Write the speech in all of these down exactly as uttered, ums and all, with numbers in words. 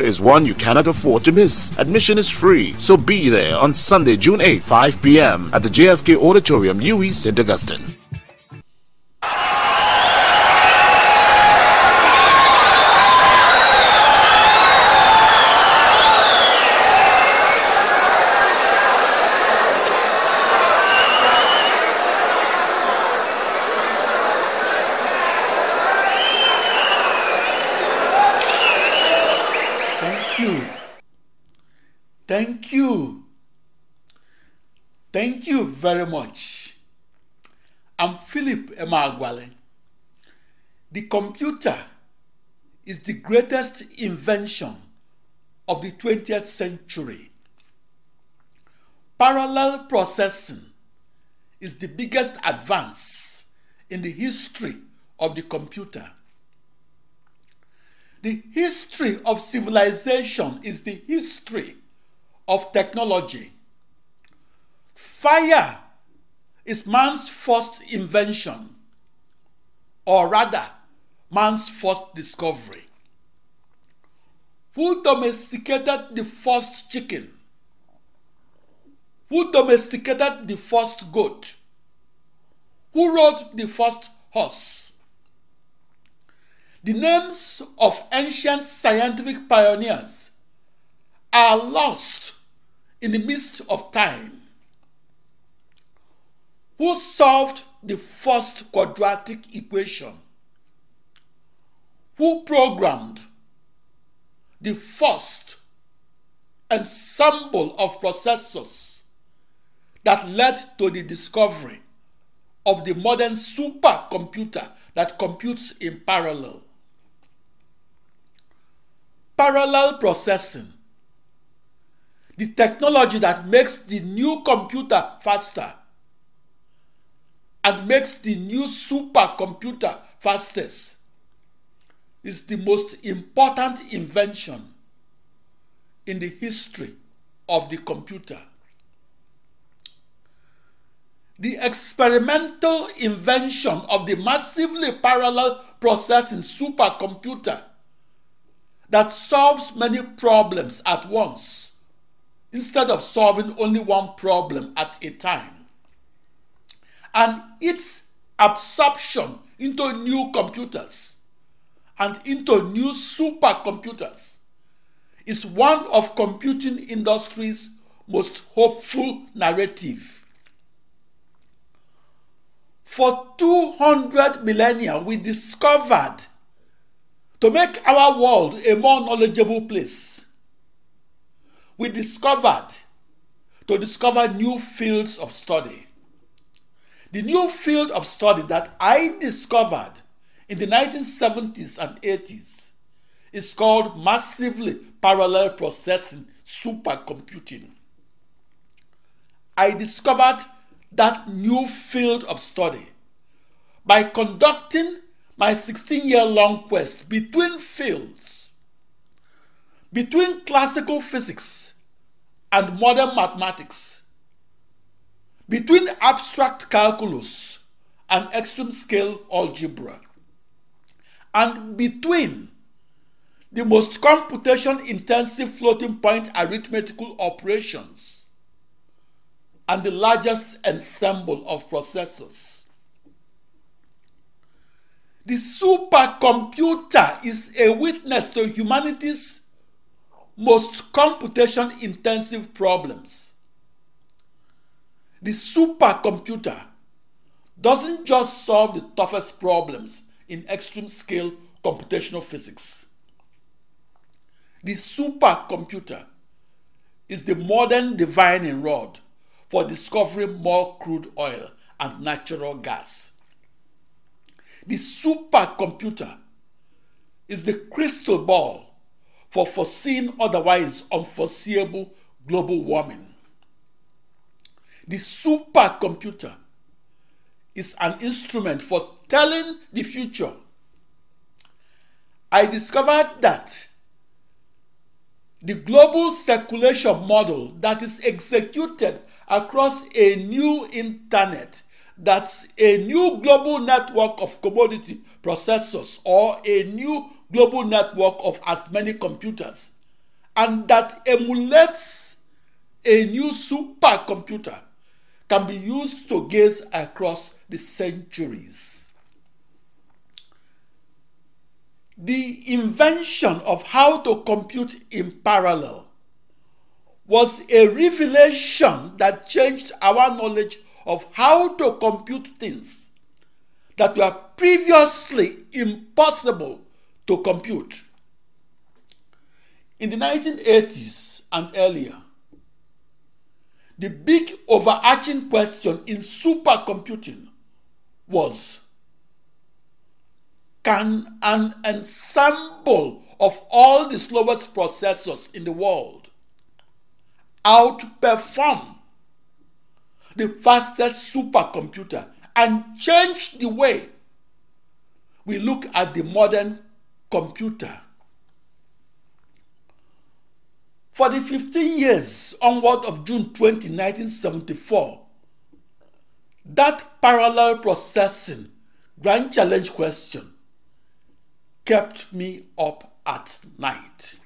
is one you cannot afford to miss. Admission is free, so be there on Sunday, June eighth, five p m at the J F K Auditorium, U W I Saint Augustine. Thank you. Thank you very much. I'm Philip Emeagwali. The computer is the greatest invention of the twentieth century. Parallel processing is the biggest advance in the history of the computer. The history of civilization is the history of technology. Fire is man's first invention, or rather, man's first discovery. Who domesticated the first chicken? Who domesticated the first goat? Who rode the first horse? The names of ancient scientific pioneers are lost in the midst of time. Who solved the first quadratic equation? Who programmed the first ensemble of processors that led to the discovery of the modern supercomputer that computes in parallel? Parallel processing, the technology that makes the new computer faster and makes the new supercomputer fastest, is the most important invention in the history of the computer. The experimental invention of the massively parallel processing supercomputer that solves many problems at once, instead of solving only one problem at a time, and its absorption into new computers and into new supercomputers is one of computing industry's most hopeful narrative. For two hundred millennia, we discovered to make our world a more knowledgeable place. We discovered to discover new fields of study. The new field of study that I discovered in the nineteen seventies and eighties is called massively parallel processing supercomputing. I discovered that new field of study by conducting my sixteen-year-long quest between fields, between classical physics and modern mathematics, between abstract calculus and extreme scale algebra, and between the most computation-intensive floating point arithmetical operations and the largest ensemble of processors. The supercomputer is a witness to humanity's most computation-intensive problems. The supercomputer doesn't just solve the toughest problems in extreme-scale computational physics. The supercomputer is the modern divining rod for discovering more crude oil and natural gas. The supercomputer is the crystal ball for foreseeing otherwise unforeseeable global warming. The supercomputer is an instrument for telling the future. I discovered that the global circulation model that is executed across a new internet, that's a new global network of commodity processors or a new global network of as many computers, and that emulates a new supercomputer, can be used to gaze across the centuries. The invention of how to compute in parallel was a revelation that changed our knowledge of how to compute things that were previously impossible to compute. In the nineteen eighties and earlier, the big overarching question in supercomputing was, can an ensemble of all the slowest processors in the world outperform the fastest supercomputer and change the way we look at the modern computer? For the fifteen years onward of June twentieth nineteen seventy-four, that parallel processing grand challenge question kept me up at night.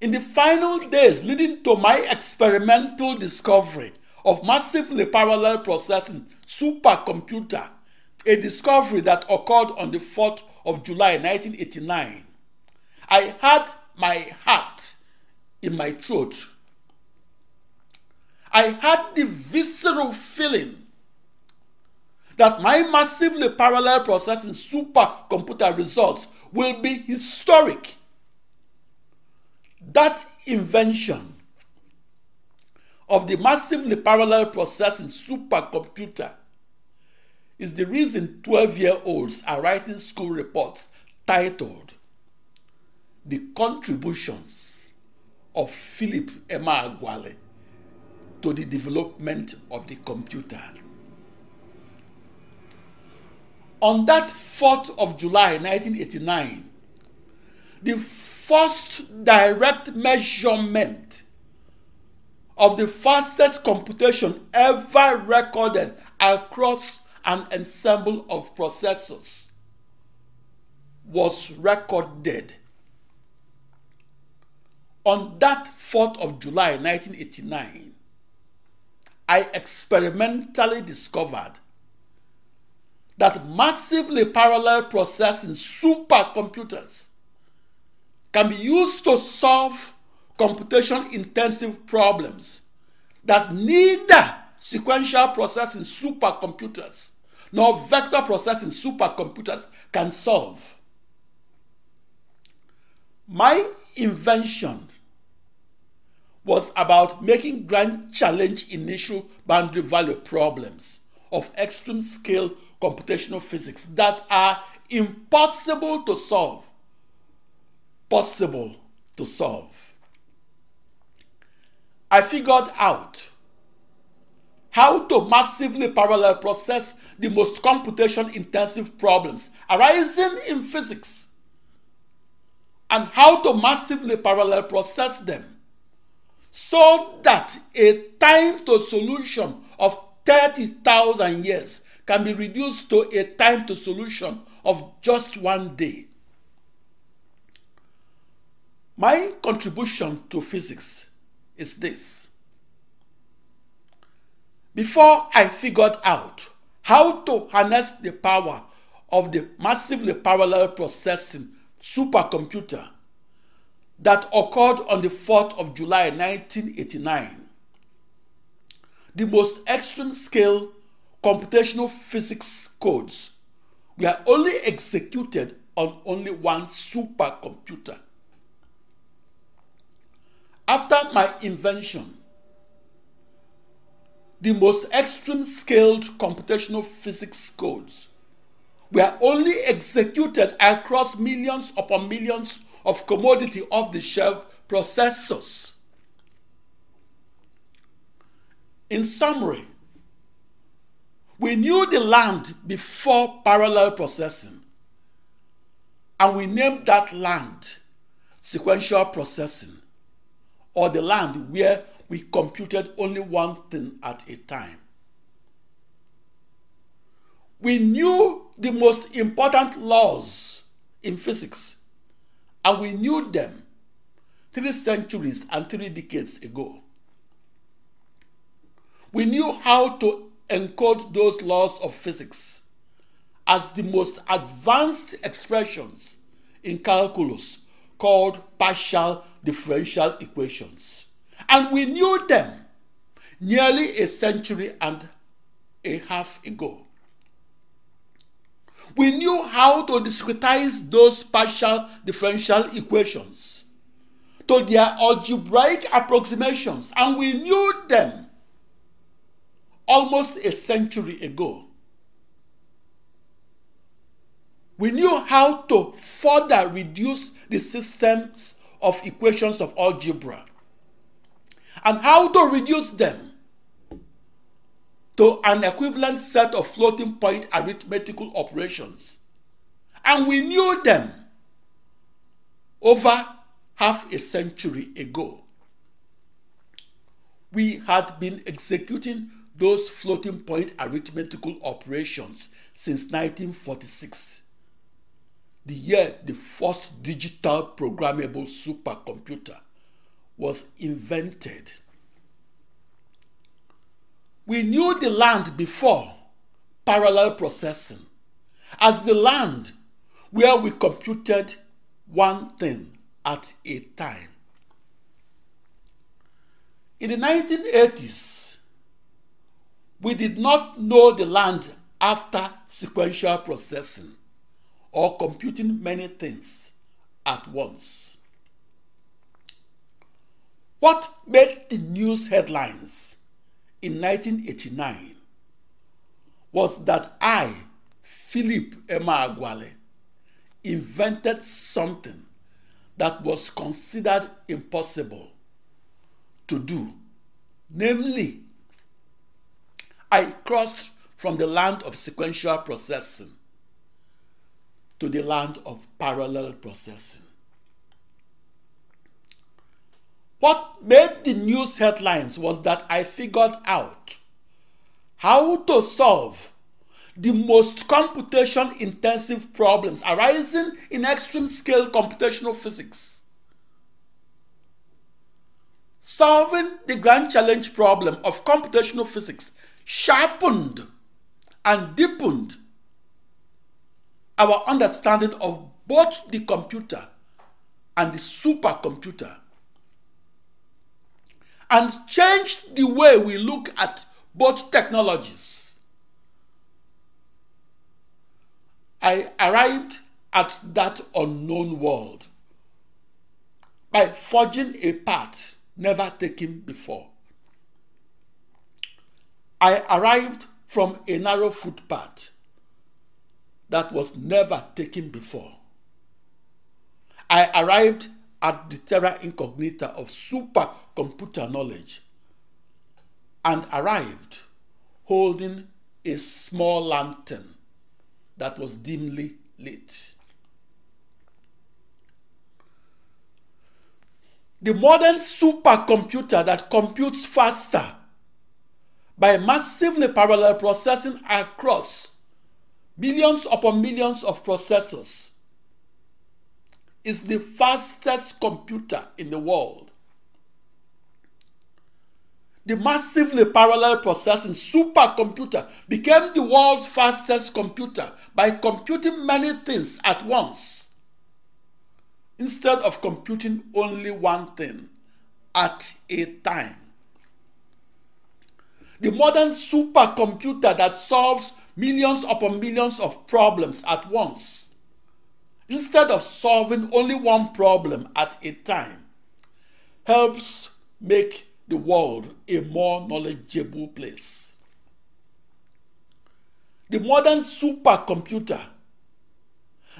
In the final days leading to my experimental discovery of massively parallel processing supercomputer, a discovery that occurred on the fourth of July nineteen eighty-nine, I had my heart in my throat. I had the visceral feeling that my massively parallel processing supercomputer results will be historic. That invention of the massively parallel processing supercomputer is the reason twelve-year-olds are writing school reports titled "The Contributions of Philip Emeagwali to the Development of the Computer." On that fourth of July nineteen eighty-nine, the first direct measurement of the fastest computation ever recorded across an ensemble of processors was recorded. On that fourth of July nineteen eighty-nine, I experimentally discovered that massively parallel processing supercomputers can be used to solve computation-intensive problems that neither sequential processing supercomputers nor vector processing supercomputers can solve. My invention was about making grand challenge initial boundary value problems of extreme scale computational physics that are impossible to solve possible to solve. I figured out how to massively parallel process the most computation intensive problems arising in physics and how to massively parallel process them so that a time to solution of thirty thousand years can be reduced to a time to solution of just one day. My contribution to physics is this. Before I figured out how to harness the power of the massively parallel processing supercomputer that occurred on the fourth of July nineteen eighty-nine, the most extreme scale computational physics codes were only executed on only one supercomputer. After my invention, the most extreme scaled computational physics codes were only executed across millions upon millions of commodity off-the-shelf processors. In summary, we knew the land before parallel processing, and we named that land sequential processing, or the land where we computed only one thing at a time. We knew the most important laws in physics, and we knew them three centuries and three decades ago. We knew how to encode those laws of physics as the most advanced expressions in calculus called partial differential equations. And we knew them nearly a century and a half ago. We knew how to discretize those partial differential equations to their algebraic approximations, and we knew them almost a century ago. We knew how to further reduce the systems of equations of algebra and how to reduce them to an equivalent set of floating point arithmetical operations. And we knew them over half a century ago. We had been executing those floating point arithmetical operations since nineteen forty-six, the year the first digital programmable supercomputer was invented. We knew the land before parallel processing as the land where we computed one thing at a time. In the nineteen eighties, we did not know the land after sequential processing or computing many things at once. What made the news headlines in nineteen eighty-nine was that I, Philip Emeagwali, invented something that was considered impossible to do. Namely, I crossed from the land of sequential processing to the land of parallel processing. What made the news headlines was that I figured out how to solve the most computation-intensive problems arising in extreme-scale computational physics. Solving the grand challenge problem of computational physics sharpened and deepened our understanding of both the computer and the supercomputer, and changed the way we look at both technologies. I arrived at that unknown world by forging a path never taken before. I arrived from a narrow footpath that was never taken before. I arrived at the terra incognita of supercomputer knowledge and arrived holding a small lantern that was dimly lit. The modern supercomputer that computes faster by massively parallel processing across billions upon millions of processors is the fastest computer in the world. The massively parallel processing supercomputer became the world's fastest computer by computing many things at once, instead of computing only one thing at a time. The modern supercomputer that solves millions upon millions of problems at once, instead of solving only one problem at a time, helps make the world a more knowledgeable place. The modern supercomputer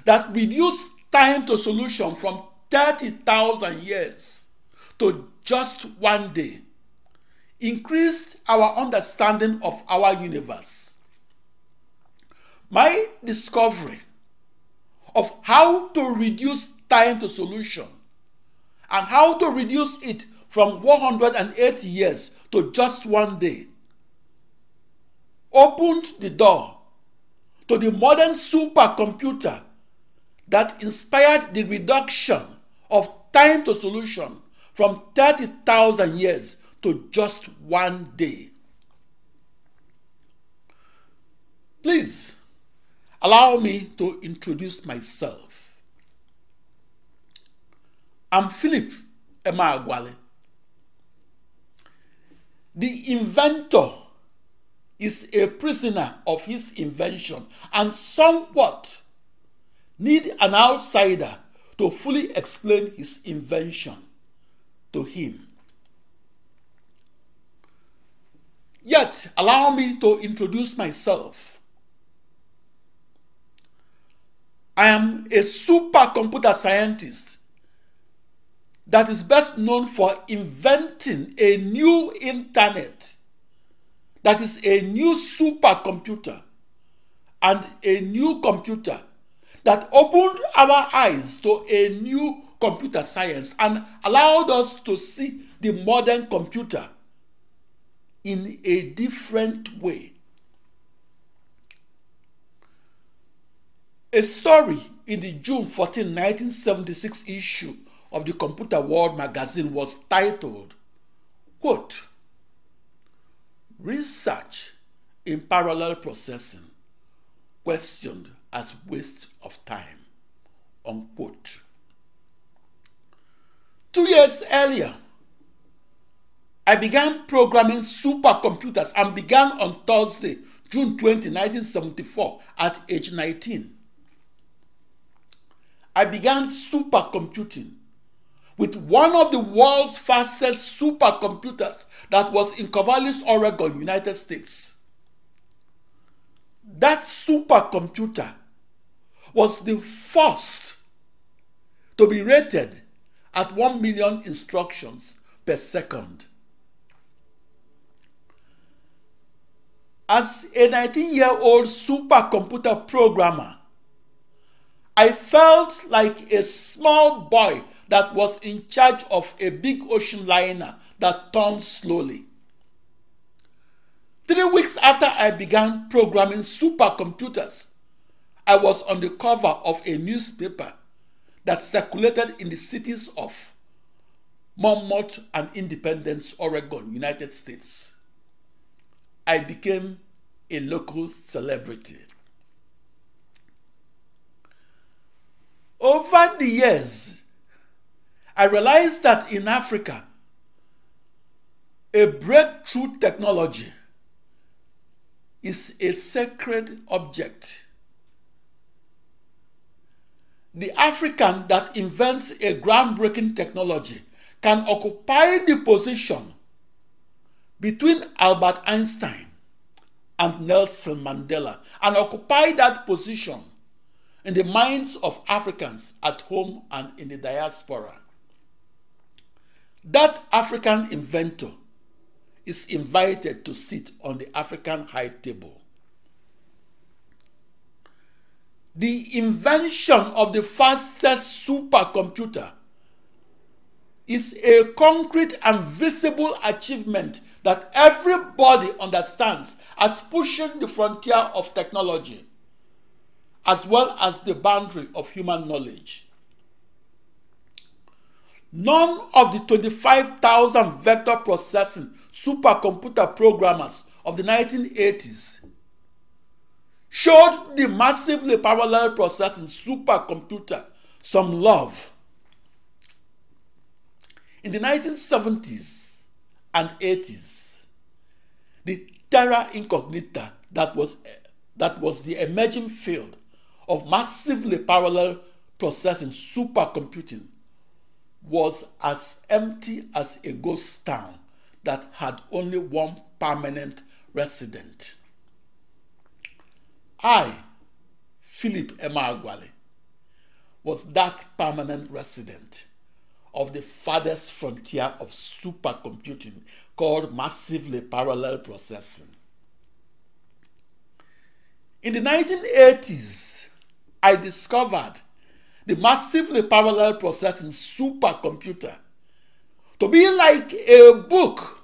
that reduces time to solution from thirty thousand years to just one day increased our understanding of our universe. My discovery of how to reduce time to solution and how to reduce it from one hundred eighty years to just one day opened the door to the modern supercomputer that inspired the reduction of time to solution from thirty thousand years to just one day. Please allow me to introduce myself. I'm Philip Emeagwali, the inventor is a prisoner of his invention and somewhat needs an outsider to fully explain his invention to him. Yet, allow me to introduce myself. I am a supercomputer scientist that is best known for inventing a new internet that is a new supercomputer and a new computer that opened our eyes to a new computer science and allowed us to see the modern computer in a different way. A story in the June fourteenth nineteen seventy-six issue of the Computer World magazine was titled, quote, "Research in Parallel Processing Questioned as Waste of Time," unquote. Two years earlier, I began programming supercomputers and began on Thursday, June twentieth nineteen seventy-four, at age nineteen. I began supercomputing with one of the world's fastest supercomputers that was in Corvallis, Oregon, United States. That supercomputer was the first to be rated at one million instructions per second. As a nineteen-year-old supercomputer programmer, I felt like a small boy that was in charge of a big ocean liner that turned slowly. Three weeks after I began programming supercomputers, I was on the cover of a newspaper that circulated in the cities of Monmouth and Independence, Oregon, United States. I became a local celebrity. Over the years, I realized that in Africa, a breakthrough technology is a sacred object. The African that invents a groundbreaking technology can occupy the position between Albert Einstein and Nelson Mandela and occupy that position in the minds of Africans at home and in the diaspora. That African inventor is invited to sit on the African high table. The invention of the fastest supercomputer is a concrete and visible achievement that everybody understands as pushing the frontier of technology, as well as the boundary of human knowledge. None of the twenty-five thousand vector processing supercomputer programmers of the nineteen eighties showed the massively parallel processing supercomputer some love. In the nineteen seventies and eighties, the terra incognita that was, that was the emerging field of massively parallel processing supercomputing was as empty as a ghost town that had only one permanent resident. I, Philip Emeagwali, was that permanent resident of the farthest frontier of supercomputing called massively parallel processing. In the nineteen eighties, I discovered the massively parallel processing supercomputer to be like a book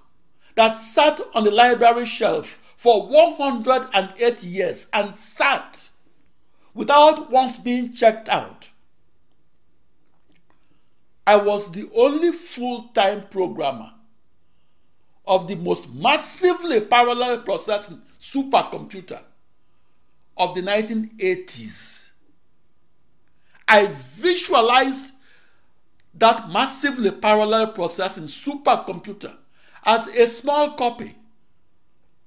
that sat on the library shelf for one hundred eight years and sat without once being checked out. I was the only full-time programmer of the most massively parallel processing supercomputer of the nineteen eighties. I visualized that massively parallel processing supercomputer as a small copy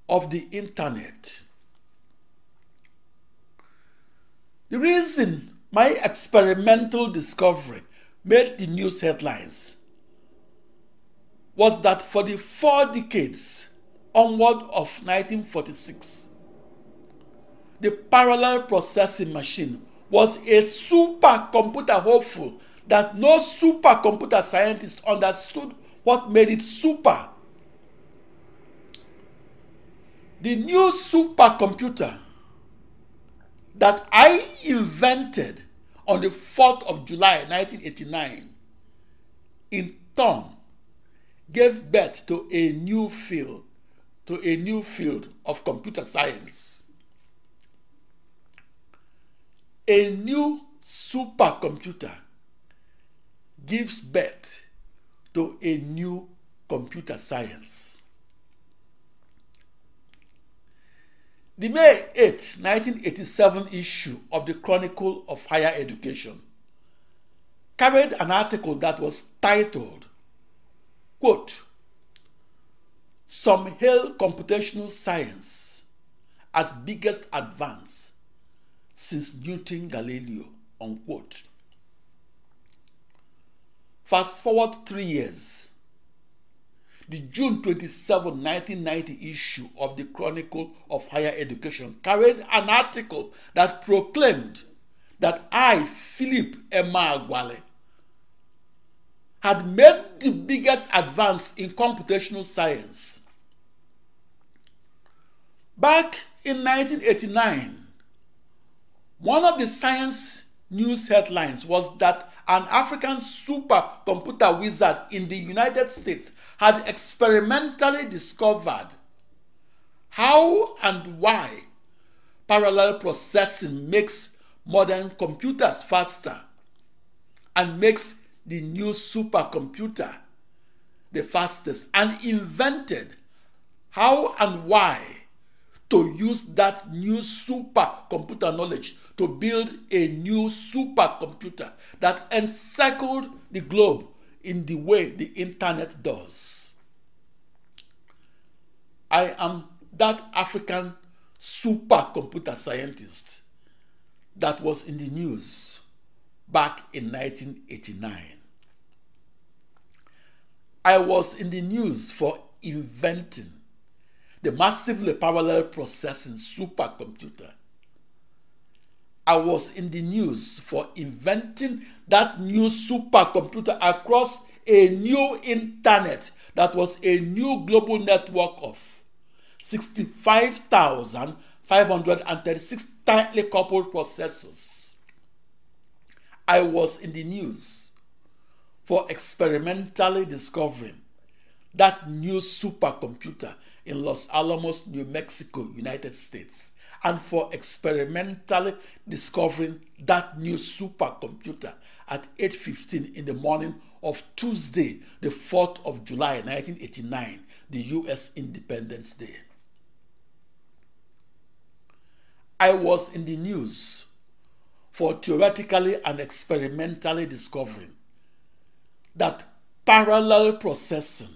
of the internet. The reason my experimental discovery made the news headlines was that for the four decades onward of nineteen forty-six, the parallel processing machine was a supercomputer hopeful that no supercomputer scientist understood what made it super. The new supercomputer that I invented on the fourth of July nineteen eighty-nine, in turn, gave birth to a new field, to a new field of computer science. A new supercomputer gives birth to a new computer science. The May eighth nineteen eighty-seven issue of the Chronicle of Higher Education carried an article that was titled, quote, "Some hail computational science as biggest advance since Newton Galileo," unquote. Fast forward three years, the June twenty-seventh nineteen ninety issue of the Chronicle of Higher Education carried an article that proclaimed that I, Philip Emeagwali, had made the biggest advance in computational science. Back in nineteen eighty-nine, one of the science news headlines was that an African supercomputer wizard in the United States had experimentally discovered how and why parallel processing makes modern computers faster and makes the new supercomputer the fastest, and invented how and why to use that new supercomputer knowledge to build a new supercomputer that encircled the globe in the way the internet does. I am that African supercomputer scientist that was in the news back in nineteen eighty-nine. I was in the news for inventing the massively parallel processing supercomputer. I was in the news for inventing that new supercomputer across a new internet that was a new global network of sixty-five thousand five hundred thirty-six tightly coupled processors. I was in the news for experimentally discovering that new supercomputer in Los Alamos, New Mexico, United States, and for experimentally discovering that new supercomputer at eight fifteen in the morning of Tuesday, the fourth of July nineteen eighty-nine, the U S Independence Day. I was in the news for theoretically and experimentally discovering that parallel processing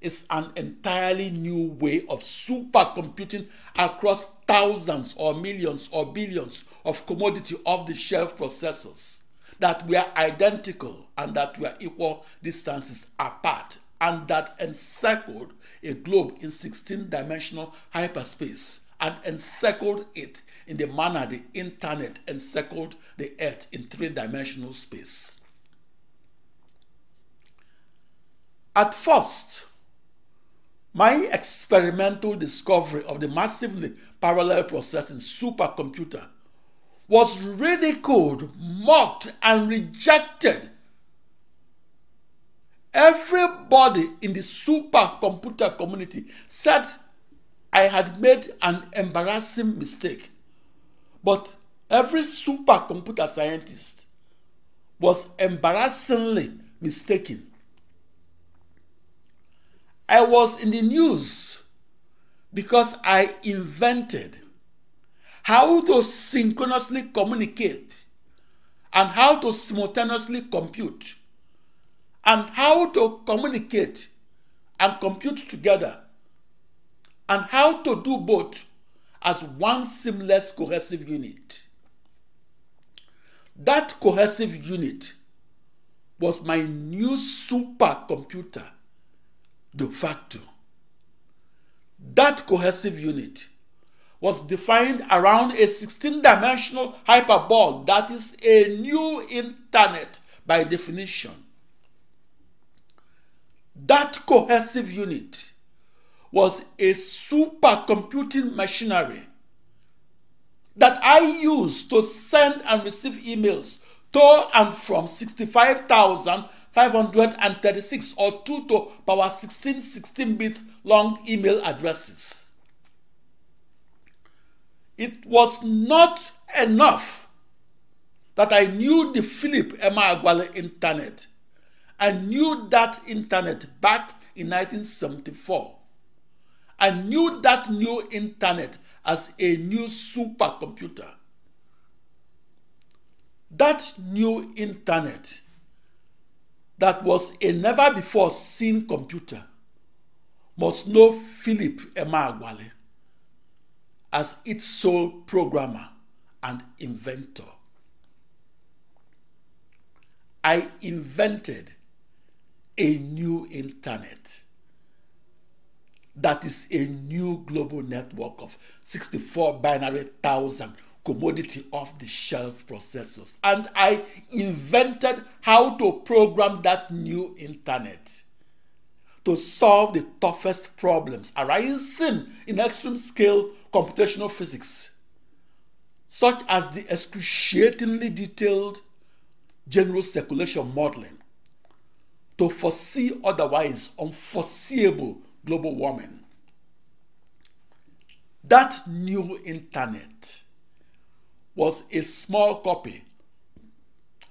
is an entirely new way of supercomputing across thousands or millions or billions of commodity off-the-shelf processors that were identical and that were equal distances apart, and that encircled a globe in sixteen-dimensional hyperspace and encircled it in the manner the internet encircled the earth in three-dimensional space. At first, my experimental discovery of the massively parallel processing supercomputer was ridiculed, mocked, and rejected. Everybody in the supercomputer community said I had made an embarrassing mistake, but every supercomputer scientist was embarrassingly mistaken. I was in the news because I invented how to synchronously communicate and how to simultaneously compute and how to communicate and compute together and how to do both as one seamless cohesive unit. That cohesive unit was my new supercomputer de facto. That cohesive unit was defined around a sixteen-dimensional hyperbole that is a new internet by definition. That cohesive unit was a supercomputing machinery that I used to send and receive emails to and from sixty-five thousand five hundred thirty-six or two to the power sixteen sixteen-bit long email addresses. It was not enough that I knew the Philip Emeagwali internet. I knew that internet back in nineteen seventy-four. I knew that new internet as a new supercomputer. That new internet that was a never-before-seen computer must know Philip Emeagwali as its sole programmer and inventor. I invented a new internet that is a new global network of sixty-four binary thousand commodity off-the-shelf processors, and I invented how to program that new internet to solve the toughest problems arising in extreme-scale computational physics, such as the excruciatingly detailed general circulation modeling to foresee otherwise unforeseeable global warming. That new internet was a small copy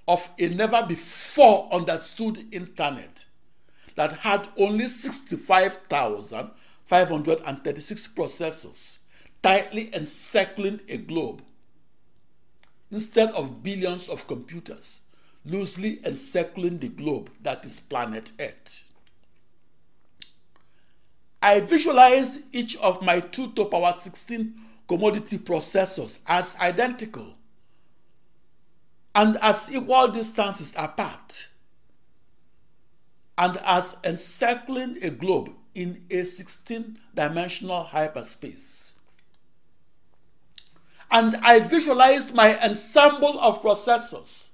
of a never-before-understood internet that had only sixty-five thousand five hundred thirty-six processors tightly encircling a globe, instead of billions of computers loosely encircling the globe that is planet Earth. I visualized each of my two to the power sixteen commodity processors as identical and as equal distances apart and as encircling a globe in a sixteen-dimensional hyperspace. And I visualized my ensemble of processors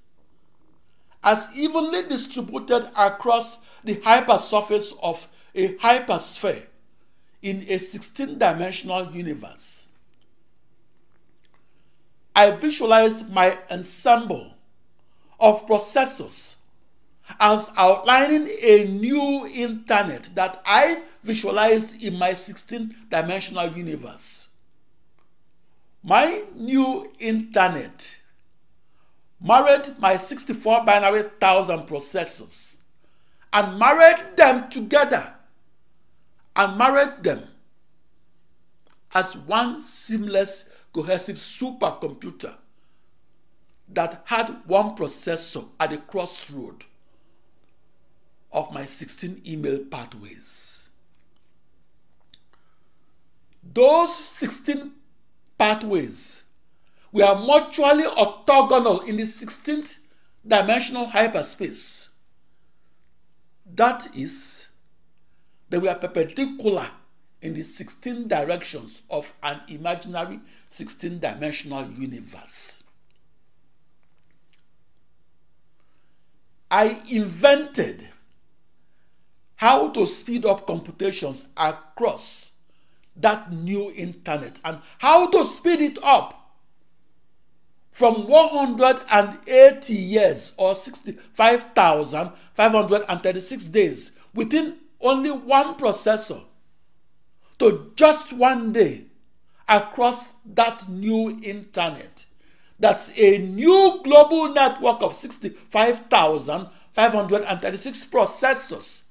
as evenly distributed across the hypersurface of a hypersphere in a sixteen-dimensional universe. I visualized my ensemble of processors as outlining a new internet that I visualized in my sixteen-dimensional universe. My new internet married my sixty-four binary thousand processors and married them together and married them as one seamless cohesive supercomputer that had one processor at the crossroad of my sixteen email pathways. Those sixteen pathways were mutually orthogonal in the sixteenth dimensional hyperspace. That is, they were perpendicular in the sixteen directions of an imaginary sixteen-dimensional universe. I invented how to speed up computations across that new internet and how to speed it up from one hundred eighty years or sixty-five thousand five hundred thirty-six days within only one processor to just one day across that new internet. That's a new global network of sixty-five thousand five hundred thirty-six processors.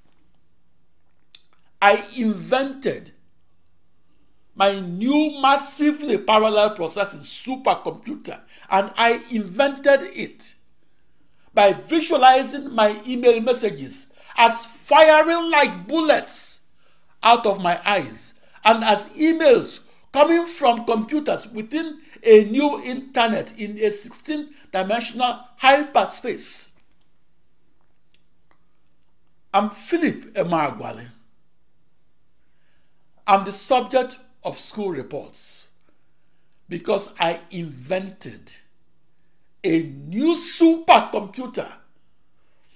I invented my new massively parallel processing supercomputer, and I invented it by visualizing my email messages as firing like bullets out of my eyes and as emails coming from computers within a new internet in a sixteen-dimensional hyperspace. I'm Philip Emeagwali. I'm the subject of school reports because I invented a new supercomputer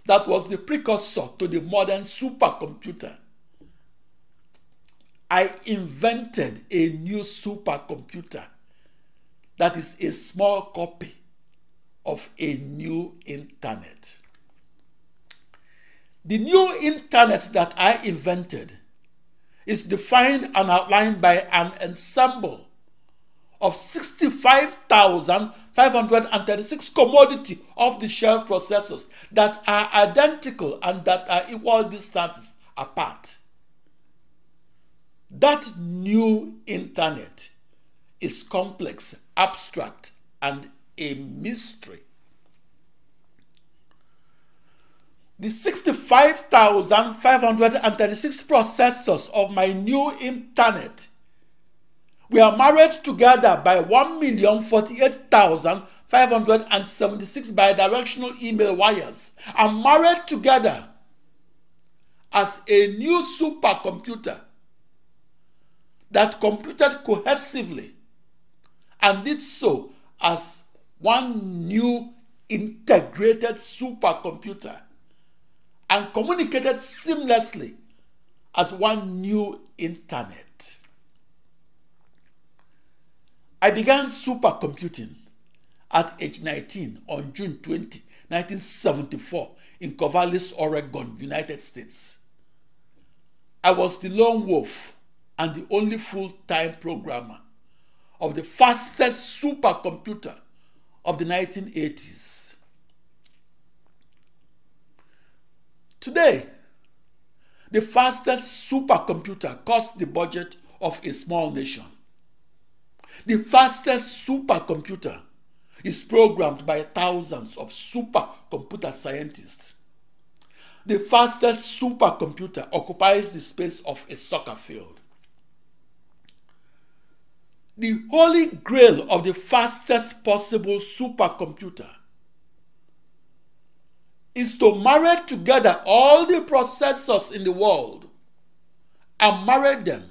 that was the precursor to the modern supercomputer. I invented a new supercomputer that is a small copy of a new internet. The new internet that I invented is defined and outlined by an ensemble of sixty-five thousand five hundred thirty-six commodity off-the-shelf processors that are identical and that are equal distances apart. That new internet is complex, abstract, and a mystery. The sixty-five thousand five hundred thirty-six processors of my new internet were married together by one million forty-eight thousand five hundred seventy-six bidirectional email wires and married together as a new supercomputer that computed cohesively and did so as one new integrated supercomputer and communicated seamlessly as one new internet. I began supercomputing at age nineteen on June twentieth nineteen seventy-four, in Corvallis, Oregon, United States. I was the lone wolf and the only full-time programmer of the fastest supercomputer of the nineteen eighties. Today, the fastest supercomputer costs the budget of a small nation. The fastest supercomputer is programmed by thousands of supercomputer scientists. The fastest supercomputer occupies the space of a soccer field. The holy grail of the fastest possible supercomputer is to marry together all the processors in the world and marry them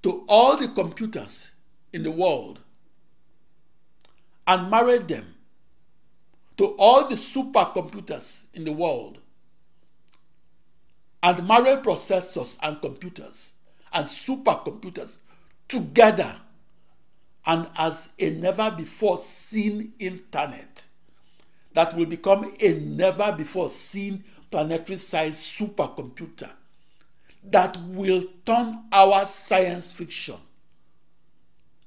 to all the computers in the world and marry them to all the supercomputers in the world and marry processors and computers and supercomputers together and as a never-before-seen internet that will become a never-before-seen planetary-sized supercomputer that will turn our science fiction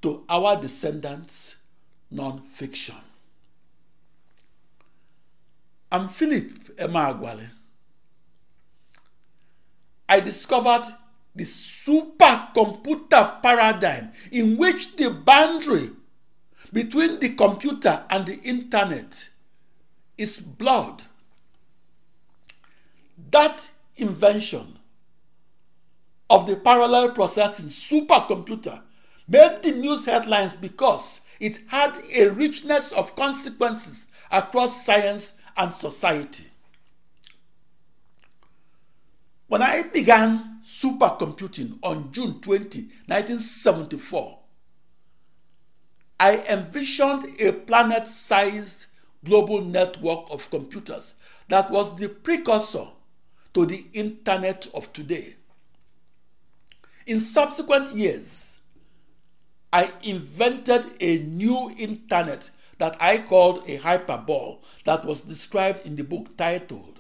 to our descendants' non-fiction. I'm Philip Emeagwali. I discovered the supercomputer paradigm in which the boundary between the computer and the internet is blood. That invention of the parallel processing supercomputer made the news headlines because it had a richness of consequences across science and society. When I began supercomputing on June twentieth, nineteen seventy-four, I envisioned a planet-sized global network of computers that was the precursor to the internet of today. In subsequent years, I invented a new internet that I called a hyperball that was described in the book titled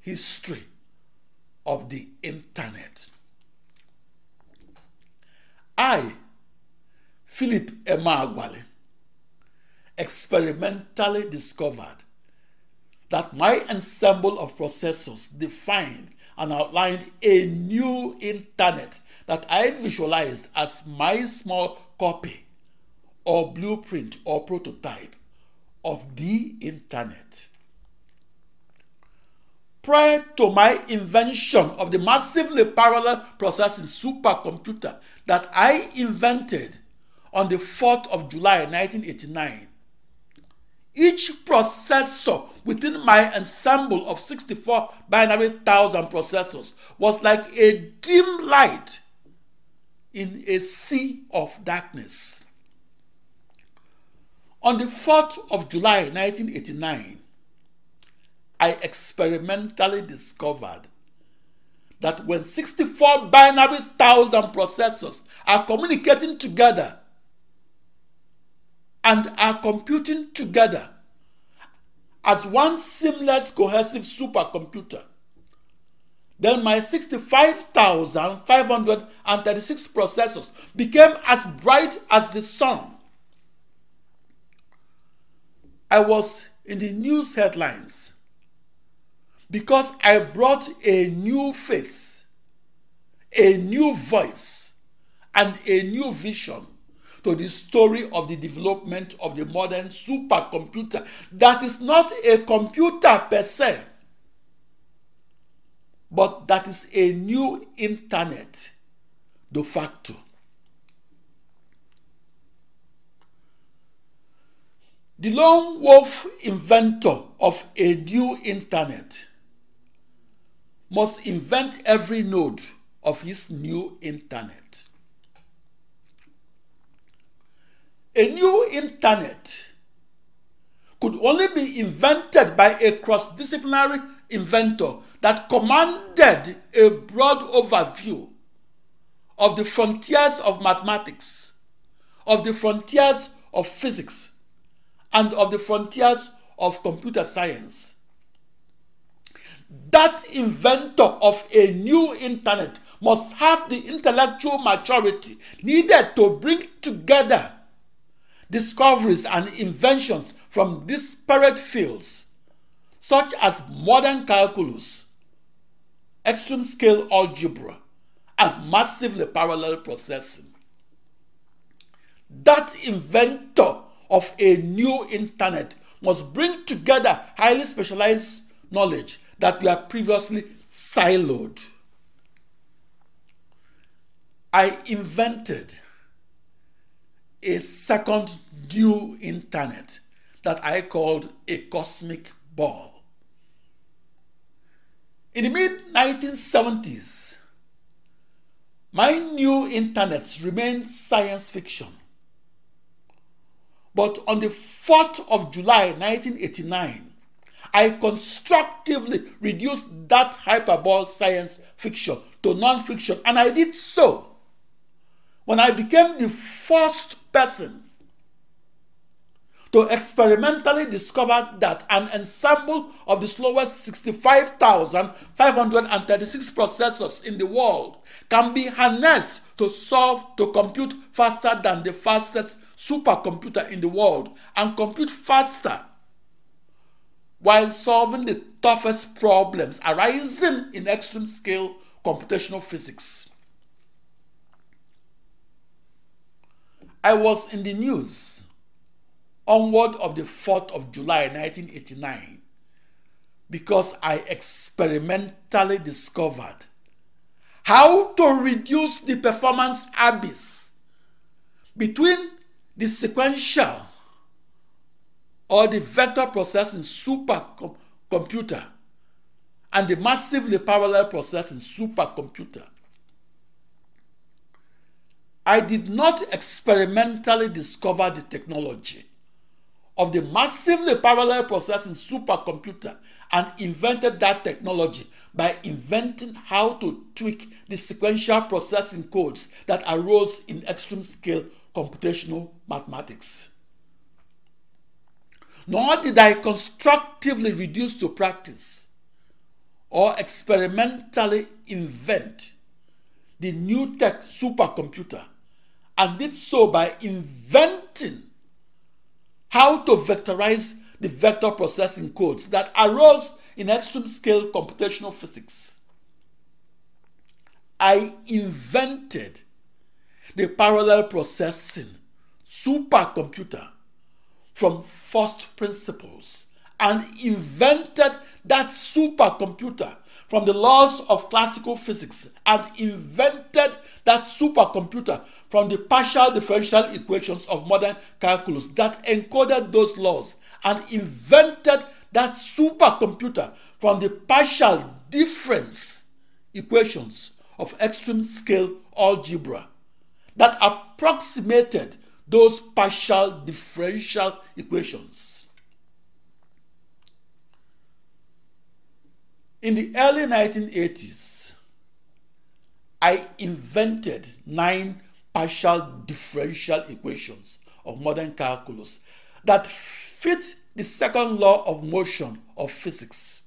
History of the Internet. I, Philip Emeagwali, experimentally discovered that my ensemble of processors defined and outlined a new internet that I visualized as my small copy or blueprint or prototype of the internet. Prior to my invention of the massively parallel processing supercomputer that I invented on the fourth of July nineteen eighty-nine, each processor within my ensemble of sixty-four binary thousand processors was like a dim light in a sea of darkness. On the fourth of July nineteen eighty-nine, I experimentally discovered that when sixty-four binary thousand processors are communicating together and are computing together as one seamless cohesive supercomputer, then my sixty-five thousand five hundred thirty-six processors became as bright as the sun. I was in the news headlines because I brought a new face, a new voice, and a new vision to the story of the development of the modern supercomputer that is not a computer per se, but that is a new internet de facto. The lone wolf inventor of a new internet must invent every node of his new internet. A new internet could only be invented by a cross-disciplinary inventor that commanded a broad overview of the frontiers of mathematics, of the frontiers of physics, and of the frontiers of computer science. That inventor of a new internet must have the intellectual maturity needed to bring together discoveries and inventions from disparate fields, such as modern calculus, extreme scale algebra, and massively parallel processing. That inventor of a new internet must bring together highly specialized knowledge that were previously siloed. I invented a second new internet that I called a cosmic ball. In the mid nineteen seventies, my new internet remained science fiction. But on the fourth of July nineteen eighty-nine, I constructively reduced that hyperbole science fiction to non-fiction, and I did so when I became the first person to experimentally discover that an ensemble of the slowest sixty-five thousand five hundred thirty-six processors in the world can be harnessed to solve, to compute faster than the fastest supercomputer in the world, and compute faster while solving the toughest problems arising in extreme scale computational physics. I was in the news onward of the fourth of July nineteen eighty-nine because I experimentally discovered how to reduce the performance abyss between the sequential or the vector processing supercomputer and the massively parallel processing supercomputer. I did not experimentally discover the technology of the massively parallel processing supercomputer and invented that technology by inventing how to tweak the sequential processing codes that arose in extreme scale computational mathematics. Nor did I constructively reduce to practice or experimentally invent the new tech supercomputer, and did so by inventing how to vectorize the vector processing codes that arose in extreme scale computational physics. I invented the parallel processing supercomputer from first principles and invented that supercomputer from the laws of classical physics and invented that supercomputer from the partial differential equations of modern calculus that encoded those laws and invented that supercomputer from the partial difference equations of extreme scale algebra that approximated those partial differential equations. In the early nineteen eighties, I invented nine partial differential equations of modern calculus that fit the second law of motion of physics,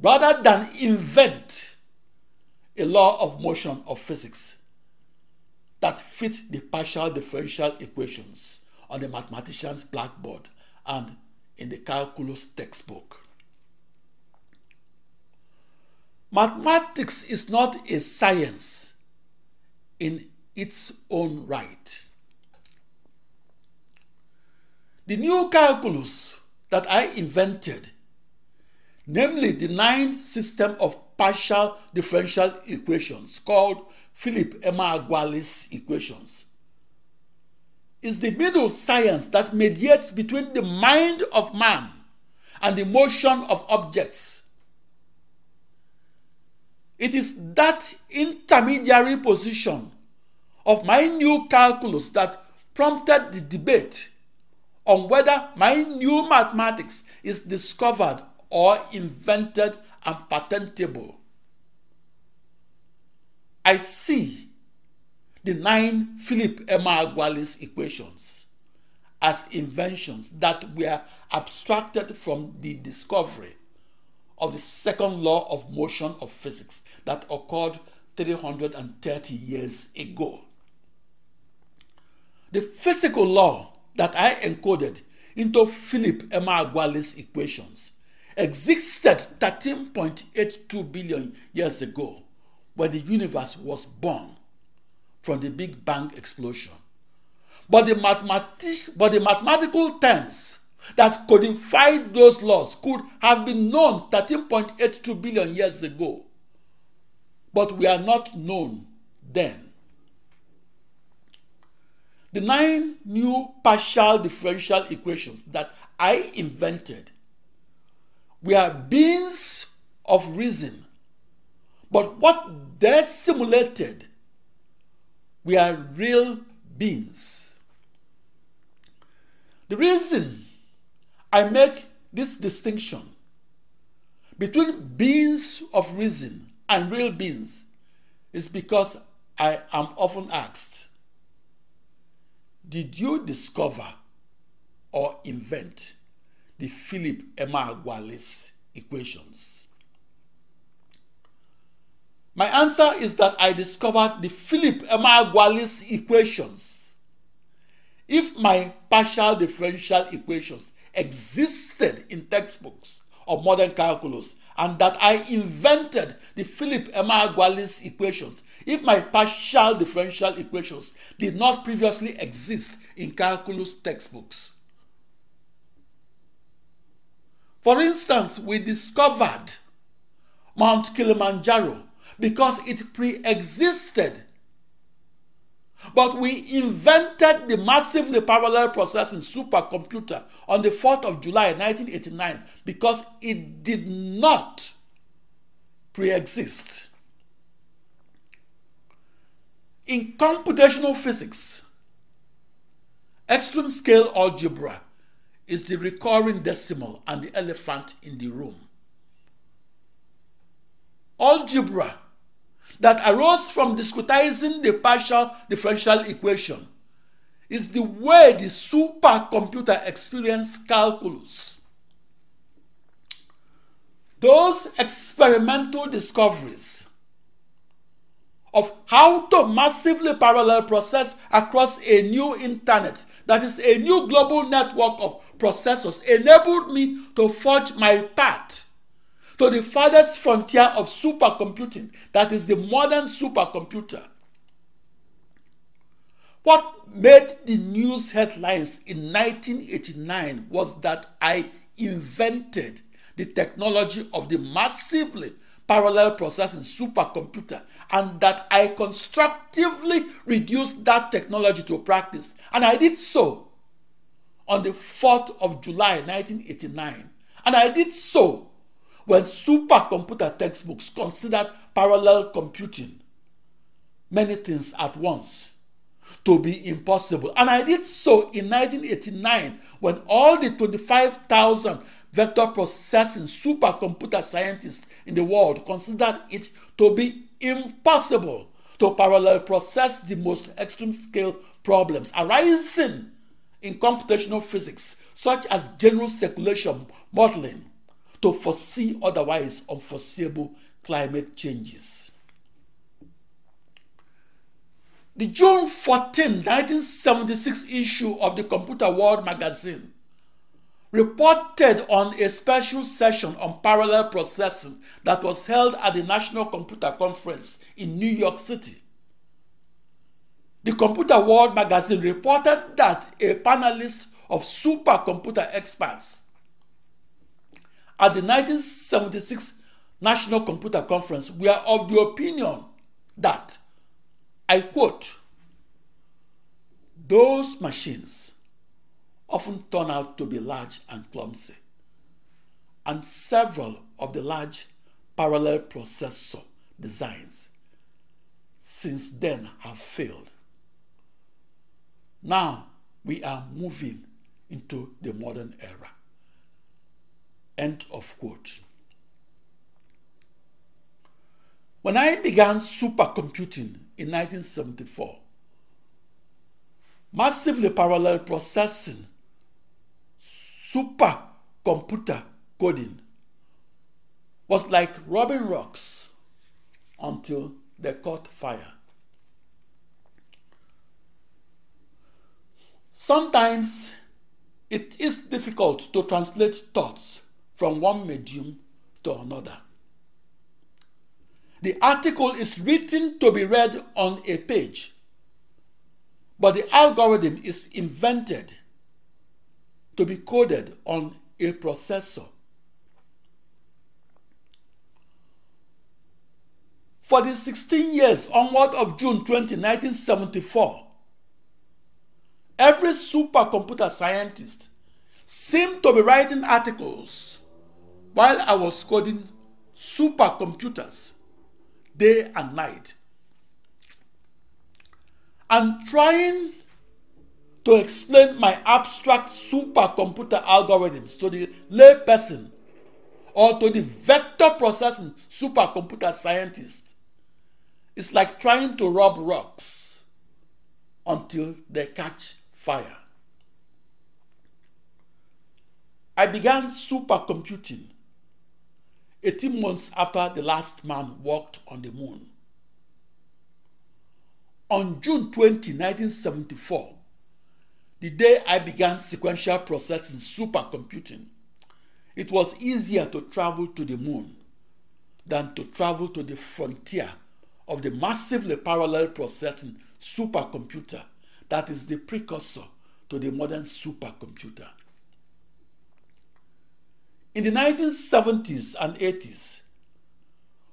rather than invent a law of motion of physics that fit the partial differential equations on the mathematician's blackboard and in the calculus textbook. Mathematics is not a science in its own right. The new calculus that I invented, namely the ninth system of partial differential equations called Philip Emeagwali's equations, is the middle science that mediates between the mind of man and the motion of objects. It is that intermediary position of my new calculus that prompted the debate on whether my new mathematics is discovered or invented and patentable. I see the nine Philip Emeagwali's equations as inventions that were abstracted from the discovery of the second law of motion of physics that occurred three hundred thirty years ago. The physical law that I encoded into Philip Emeagwali's equations existed thirteen point eight two billion years ago when the universe was born from the Big Bang explosion. But the, mathematic, but the mathematical terms that codified those laws could have been known thirteen point eight two billion years ago, but were not known then. The nine new partial differential equations that I invented were beings of reason, but what they simulated were real beings. The reason I make this distinction between beings of reason and real beings is because I am often asked, did you discover or invent the Philip Emeagwali's equations? My answer is that I discovered the Philip Emeagwali's equations if my partial differential equations existed in textbooks of modern calculus, and that I invented the Philip Emeagwali's equations if my partial differential equations did not previously exist in calculus textbooks. For instance, we discovered Mount Kilimanjaro because it pre-existed, but we invented the massively parallel processing supercomputer on the fourth of July nineteen eighty-nine because it did not pre-exist. In computational physics, extreme scale algebra is the recurring decimal and the elephant in the room. Algebra that arose from discretizing the partial differential equation is the way the supercomputer experienced calculus. Those experimental discoveries of how to massively parallel process across a new internet, that is a new global network of processors, enabled me to forge my path to the farthest frontier of supercomputing, that is the modern supercomputer. What made the news headlines in nineteen eighty-nine was that I invented the technology of the massively parallel processing supercomputer, and that I constructively reduced that technology to practice. And I did so on the fourth of July nineteen eighty-nine. And I did so when supercomputer textbooks considered parallel computing, many things at once, to be impossible. And I did so in nineteen eighty-nine when all the twenty-five thousand vector processing supercomputer scientists in the world considered it to be impossible to parallel process the most extreme scale problems arising in computational physics, such as general circulation modeling, to foresee otherwise unforeseeable climate changes. The June fourteenth nineteen seventy-six issue of the Computer World magazine reported on a special session on parallel processing that was held at the National Computer Conference in New York City. The Computer World magazine reported that a panelist of supercomputer experts at the nineteen seventy-six National Computer Conference were of the opinion that, I quote, "those machines often turn out to be large and clumsy, and several of the large parallel processor designs since then have failed. Now we are moving into the modern era." End of quote. When I began supercomputing in nineteen seventy-four, massively parallel processing supercomputer coding was like rubbing rocks until they caught fire. Sometimes it is difficult to translate thoughts from one medium to another. The article is written to be read on a page, but the algorithm is invented to be coded on a processor. For the sixteen years onward of June twentieth nineteen seventy-four, every supercomputer scientist seemed to be writing articles while I was coding supercomputers day and night, and trying to explain my abstract supercomputer algorithms to the layperson or to the vector processing supercomputer scientist is like trying to rub rocks until they catch fire. I began supercomputing eighteen months after the last man walked on the moon. On June twentieth nineteen seventy-four, the day I began sequential processing supercomputing, it was easier to travel to the moon than to travel to the frontier of the massively parallel processing supercomputer that is the precursor to the modern supercomputer. In the nineteen seventies and eighties,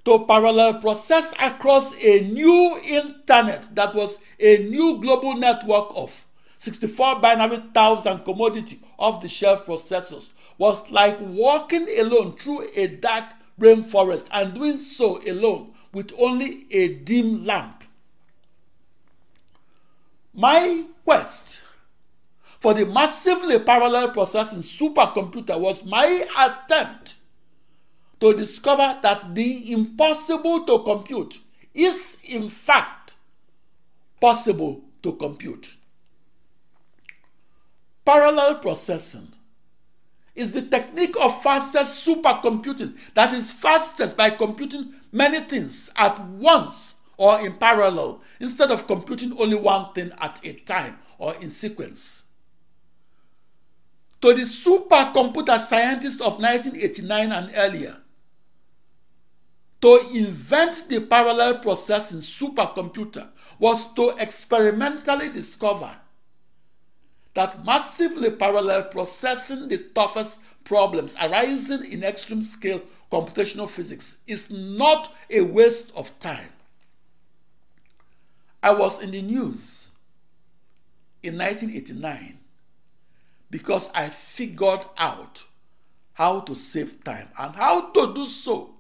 to parallel process across a new internet that was a new global network of sixty-four binary thousand commodity off-the-shelf processors was like walking alone through a dark rainforest, and doing so alone with only a dim lamp. My quest for the massively parallel processing supercomputer was my attempt to discover that the impossible to compute is in fact possible to compute. Parallel processing is the technique of fastest supercomputing, that is fastest by computing many things at once or in parallel, instead of computing only one thing at a time or in sequence. To the supercomputer scientists of nineteen eighty-nine and earlier, to invent the parallel processing supercomputer was to experimentally discover that massively parallel processing the toughest problems arising in extreme scale computational physics is not a waste of time. I was in the news in nineteen eighty-nine because I figured out how to save time, and how to do so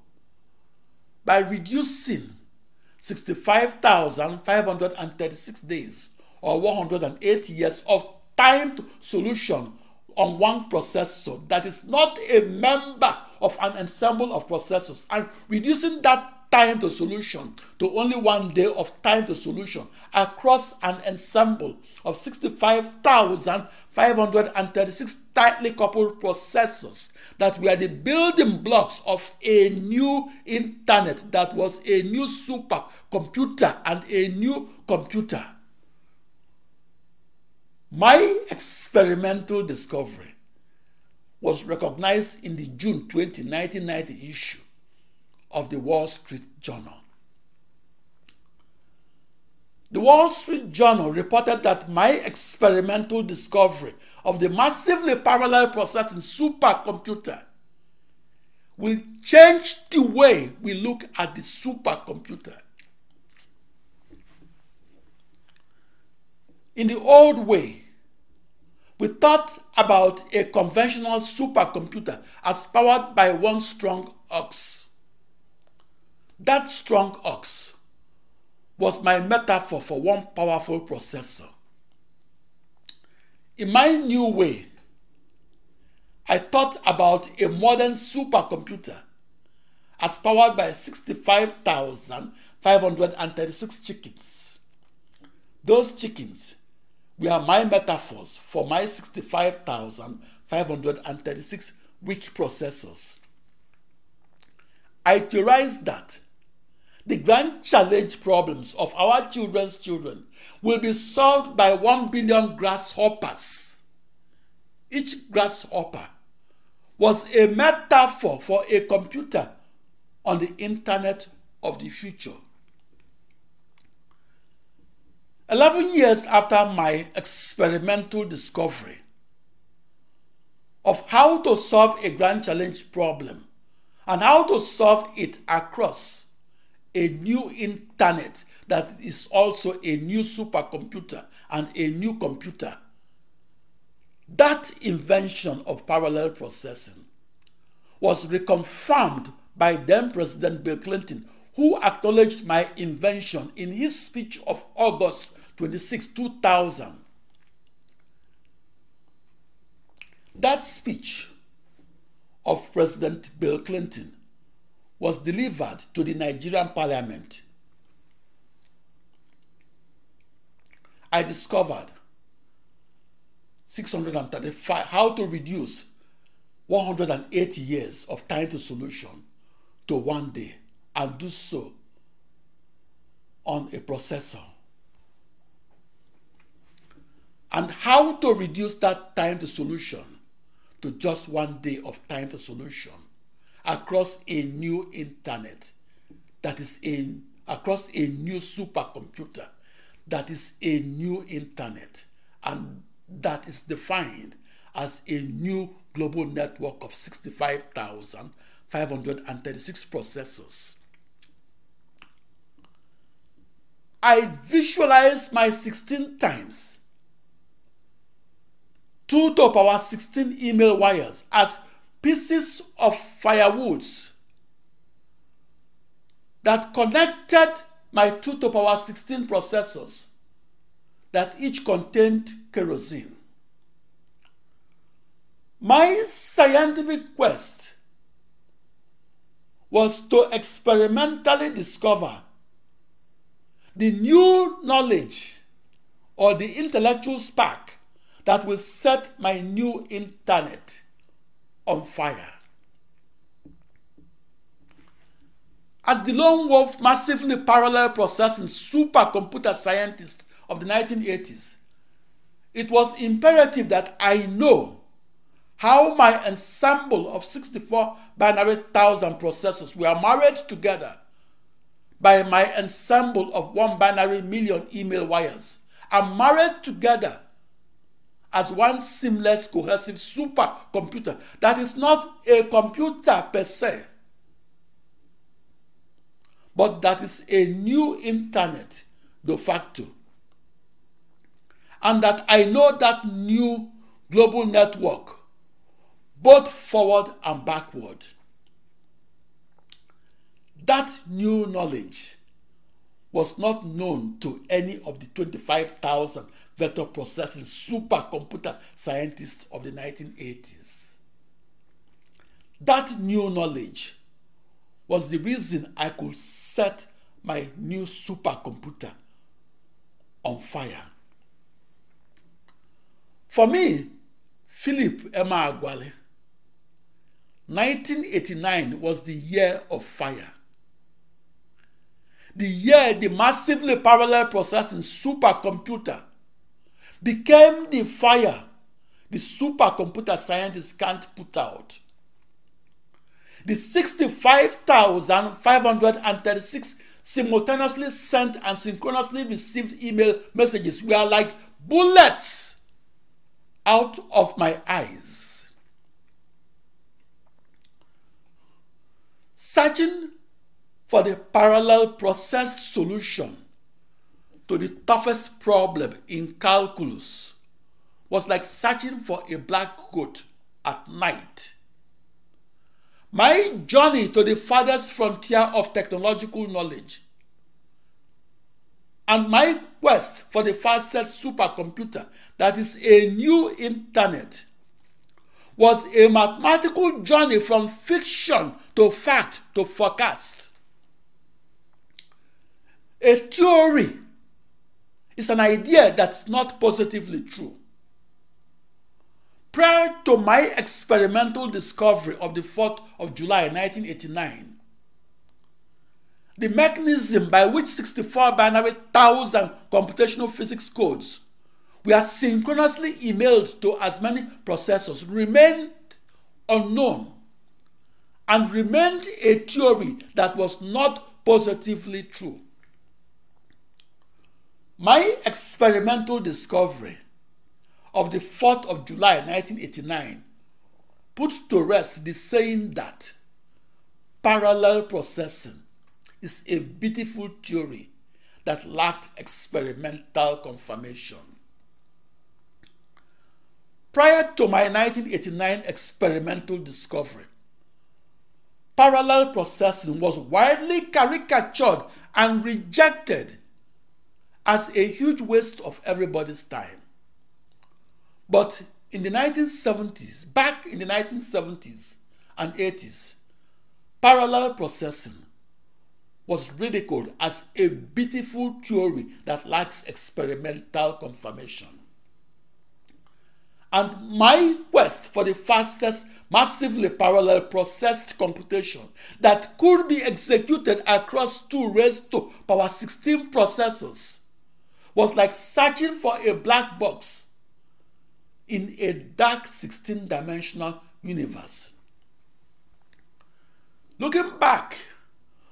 by reducing sixty-five thousand five hundred thirty-six days, or one hundred eight years, of timed solution on one processor that is not a member of an ensemble of processors, and reducing that time to solution to only one day of time to solution across an ensemble of sixty-five thousand five hundred thirty-six tightly coupled processors that were the building blocks of a new internet that was a new supercomputer and a new computer. My experimental discovery was recognized in the June twentieth nineteen ninety issue of the Wall Street Journal. The Wall Street Journal reported that my experimental discovery of the massively parallel processing supercomputer will change the way we look at the supercomputer. In the old way, we thought about a conventional supercomputer as powered by one strong ox. That strong ox was my metaphor for one powerful processor. In my new way, I thought about a modern supercomputer as powered by sixty-five thousand five hundred thirty-six chickens. Those chickens were my metaphors for my sixty-five thousand five hundred thirty-six weak processors. I theorized that the grand challenge problems of our children's children will be solved by one billion grasshoppers. Each grasshopper was a metaphor for a computer on the internet of the future. Eleven years after my experimental discovery of how to solve a grand challenge problem and how to solve it across a new internet that is also a new supercomputer and a new computer, that invention of parallel processing was reconfirmed by then President Bill Clinton, who acknowledged my invention in his speech of August twenty-sixth two thousand. That speech of President Bill Clinton was delivered to the Nigerian Parliament. I discovered six hundred thirty-five how to reduce one hundred eighty years of time to solution to one day, and do so on a processor, and how to reduce that time to solution to just one day of time to solution across a new internet that is in across a new supercomputer that is a new internet, and that is defined as a new global network of sixty-five thousand five hundred thirty-six processors. I visualize my sixteen times two to the power sixteen email wires as pieces of firewoods that connected my two to the power sixteen processors that each contained kerosene. My scientific quest was to experimentally discover the new knowledge or the intellectual spark that will set my new internet on fire. As the lone wolf massively parallel processing supercomputer scientist of the nineteen eighties, it was imperative that I know how my ensemble of sixty-four binary thousand processors were married together by my ensemble of one binary million email wires and married together as one seamless cohesive supercomputer that is not a computer per se, but that is a new internet de facto, and that I know that new global network both forward and backward. That new knowledge was not known to any of the twenty-five thousand vector processing supercomputer scientists of the nineteen eighties. That new knowledge was the reason I could set my new supercomputer on fire. For me, Philip Emeagwali, nineteen eighty-nine was the year of fire. The year the massively parallel processing supercomputer became the fire the supercomputer scientists can't put out. The sixty-five thousand five hundred thirty-six simultaneously sent and synchronously received email messages were like bullets out of my eyes. Searching for the parallel processed solution to the toughest problem in calculus was like searching for a black coat at night. My journey to the farthest frontier of technological knowledge and my quest for the fastest supercomputer that is a new internet was a mathematical journey from fiction to fact to forecast. A theory is an idea that's not positively true. Prior to my experimental discovery of the fourth of July nineteen eighty-nine, the mechanism by which sixty-four binary thousand computational physics codes were synchronously emailed to as many processors remained unknown and remained a theory that was not positively true. My experimental discovery of the fourth of July nineteen eighty-nine put to rest the saying that parallel processing is a beautiful theory that lacked experimental confirmation. Prior to my nineteen eighty-nine experimental discovery, parallel processing was widely caricatured and rejected as a huge waste of everybody's time. But in the nineteen seventies, back in the nineteen seventies and eighties, parallel processing was ridiculed as a beautiful theory that lacks experimental confirmation. And my quest for the fastest massively parallel processed computation that could be executed across two raised to the power sixteen processors was like searching for a black box in a dark sixteen-dimensional universe. Looking back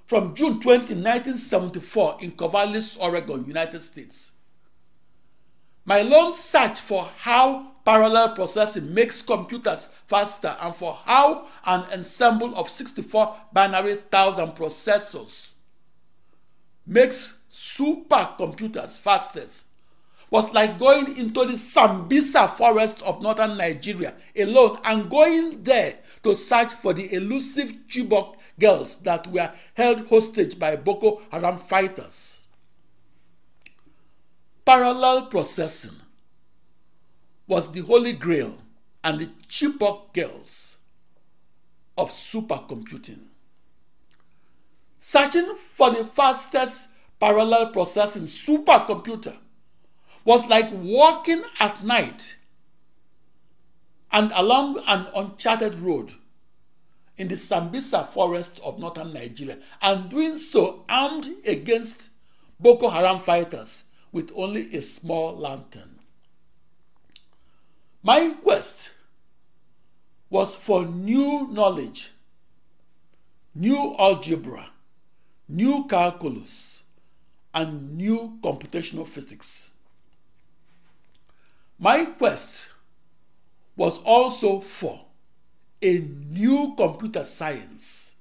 from June twentieth nineteen seventy-four in Corvallis, Oregon, United States, my long search for how parallel processing makes computers faster and for how an ensemble of sixty-four binary thousand processors makes supercomputers fastest was like going into the Sambisa forest of northern Nigeria alone and going there to search for the elusive Chibok girls that were held hostage by Boko Haram fighters. Parallel processing was the holy grail and the Chibok girls of supercomputing. Searching for the fastest parallel processing supercomputer was like walking at night and along an uncharted road in the Sambisa forest of northern Nigeria, and doing so armed against Boko Haram fighters with only a small lantern. My quest was for new knowledge, new algebra, new calculus, and new computational physics. My quest was also for a new computer science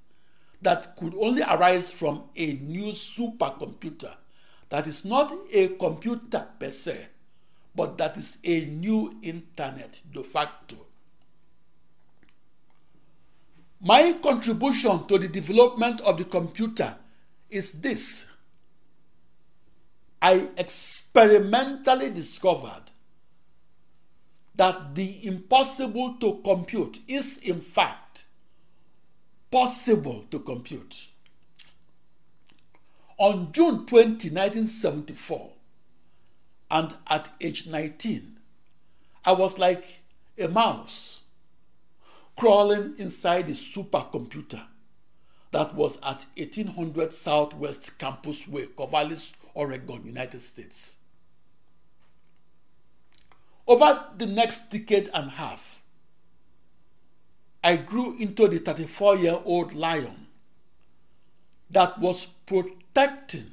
that could only arise from a new supercomputer that is not a computer per se, but that is a new internet de facto. My contribution to the development of the computer is this: I experimentally discovered that the impossible to compute is in fact possible to compute. On June twentieth, nineteen seventy-four, and at age nineteen, I was like a mouse crawling inside the supercomputer that was at eighteen hundred Southwest Campus Way, Corvallis, Oregon, United States. Over the next decade and a half, I grew into the thirty-four-year-old lion that was protecting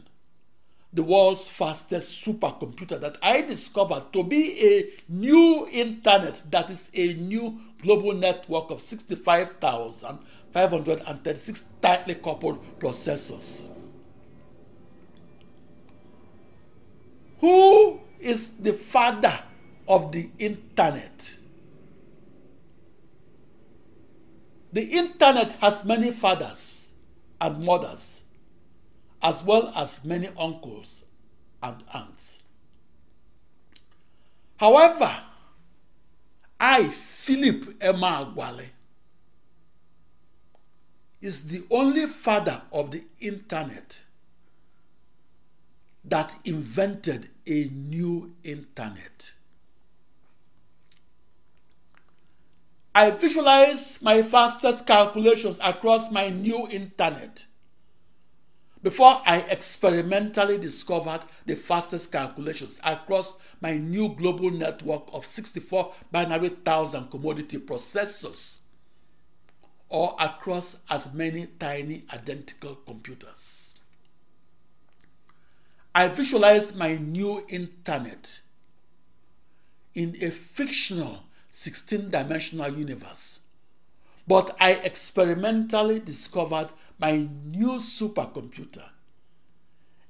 the world's fastest supercomputer that I discovered to be a new internet that is a new global network of sixty-five thousand five hundred thirty-six tightly coupled processors. Who is the father of the internet? The internet has many fathers and mothers, as well as many uncles and aunts. However, I, Philip Emeagwali, is the only father of the internet that invented a new internet. I visualize my fastest calculations across my new internet before I experimentally discovered the fastest calculations across my new global network of sixty-four binary thousand commodity processors, or across as many tiny identical computers. I visualized my new internet in a fictional sixteen-dimensional universe, but I experimentally discovered my new supercomputer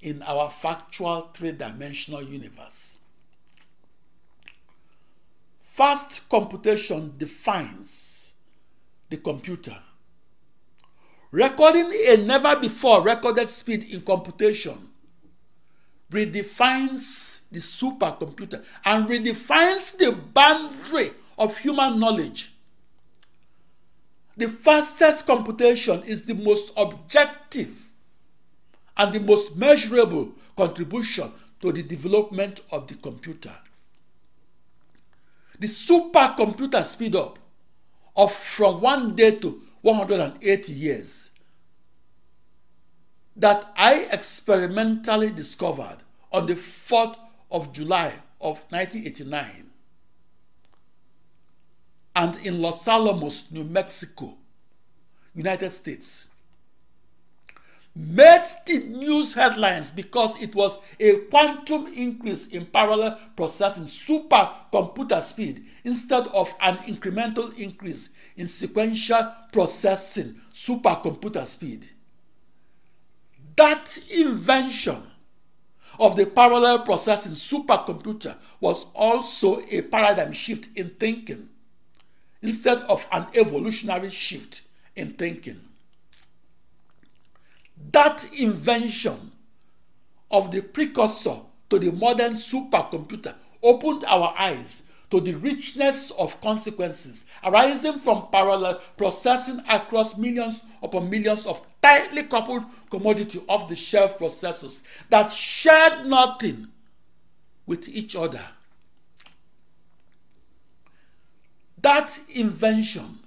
in our factual three-dimensional universe. Fast computation defines the computer. Recording a never-before-recorded speed in computation redefines the supercomputer and redefines the boundary of human knowledge. The fastest computation is the most objective and the most measurable contribution to the development of the computer. The supercomputer speed up of from one day to one hundred eighty years that I experimentally discovered on the fourth of July of nineteen eighty-nine. And in Los Alamos, New Mexico, United States, made the news headlines because it was a quantum increase in parallel processing supercomputer speed instead of an incremental increase in sequential processing supercomputer speed. That invention of the parallel processing supercomputer was also a paradigm shift in thinking, instead of an evolutionary shift in thinking. That invention of the precursor to the modern supercomputer opened our eyes to the richness of consequences arising from parallel processing across millions upon millions of tightly coupled commodity off-the-shelf processors that shared nothing with each other. That invention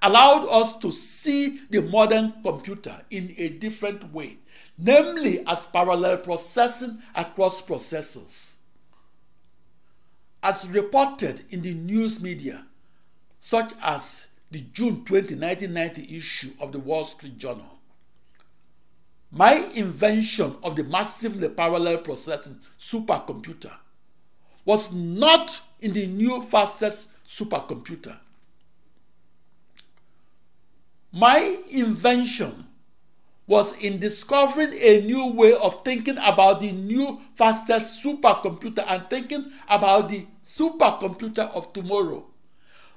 allowed us to see the modern computer in a different way, namely as parallel processing across processors. As reported in the news media, such as the June twentieth nineteen ninety issue of the Wall Street Journal, my invention of the massively parallel processing supercomputer was not in the new fastest supercomputer. My invention was in discovering a new way of thinking about the new fastest supercomputer and thinking about the supercomputer of tomorrow,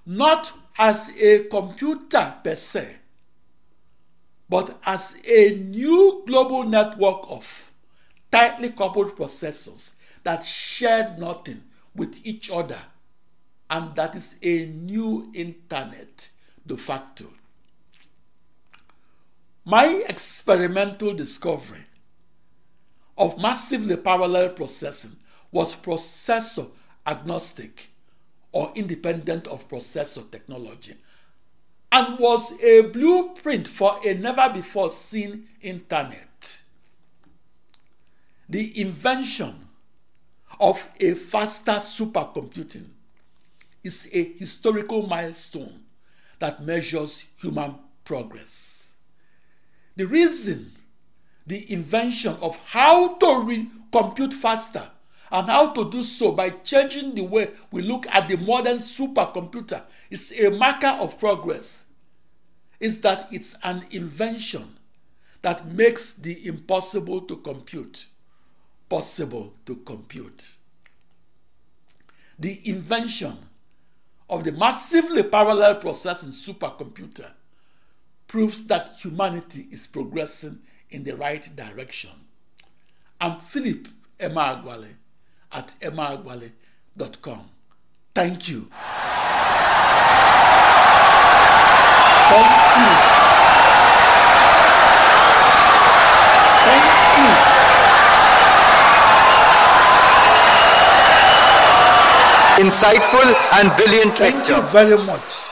not as a computer per se, but as a new global network of tightly coupled processors that shared nothing with each other, and that is a new internet de facto. My experimental discovery of massively parallel processing was processor agnostic or independent of processor technology, and was a blueprint for a never-before-seen internet. The invention of a faster supercomputing is a historical milestone that measures human progress. The reason the invention of how to compute faster and how to do so by changing the way we look at the modern supercomputer is a marker of progress is that it's an invention that makes the impossible to compute possible to compute. The invention of the massively parallel processing supercomputer proves that humanity is progressing in the right direction. I'm Philip Emeagwali at emeagwali dot com. Thank you. Thank you. Insightful and brilliant lecture. Thank you very much.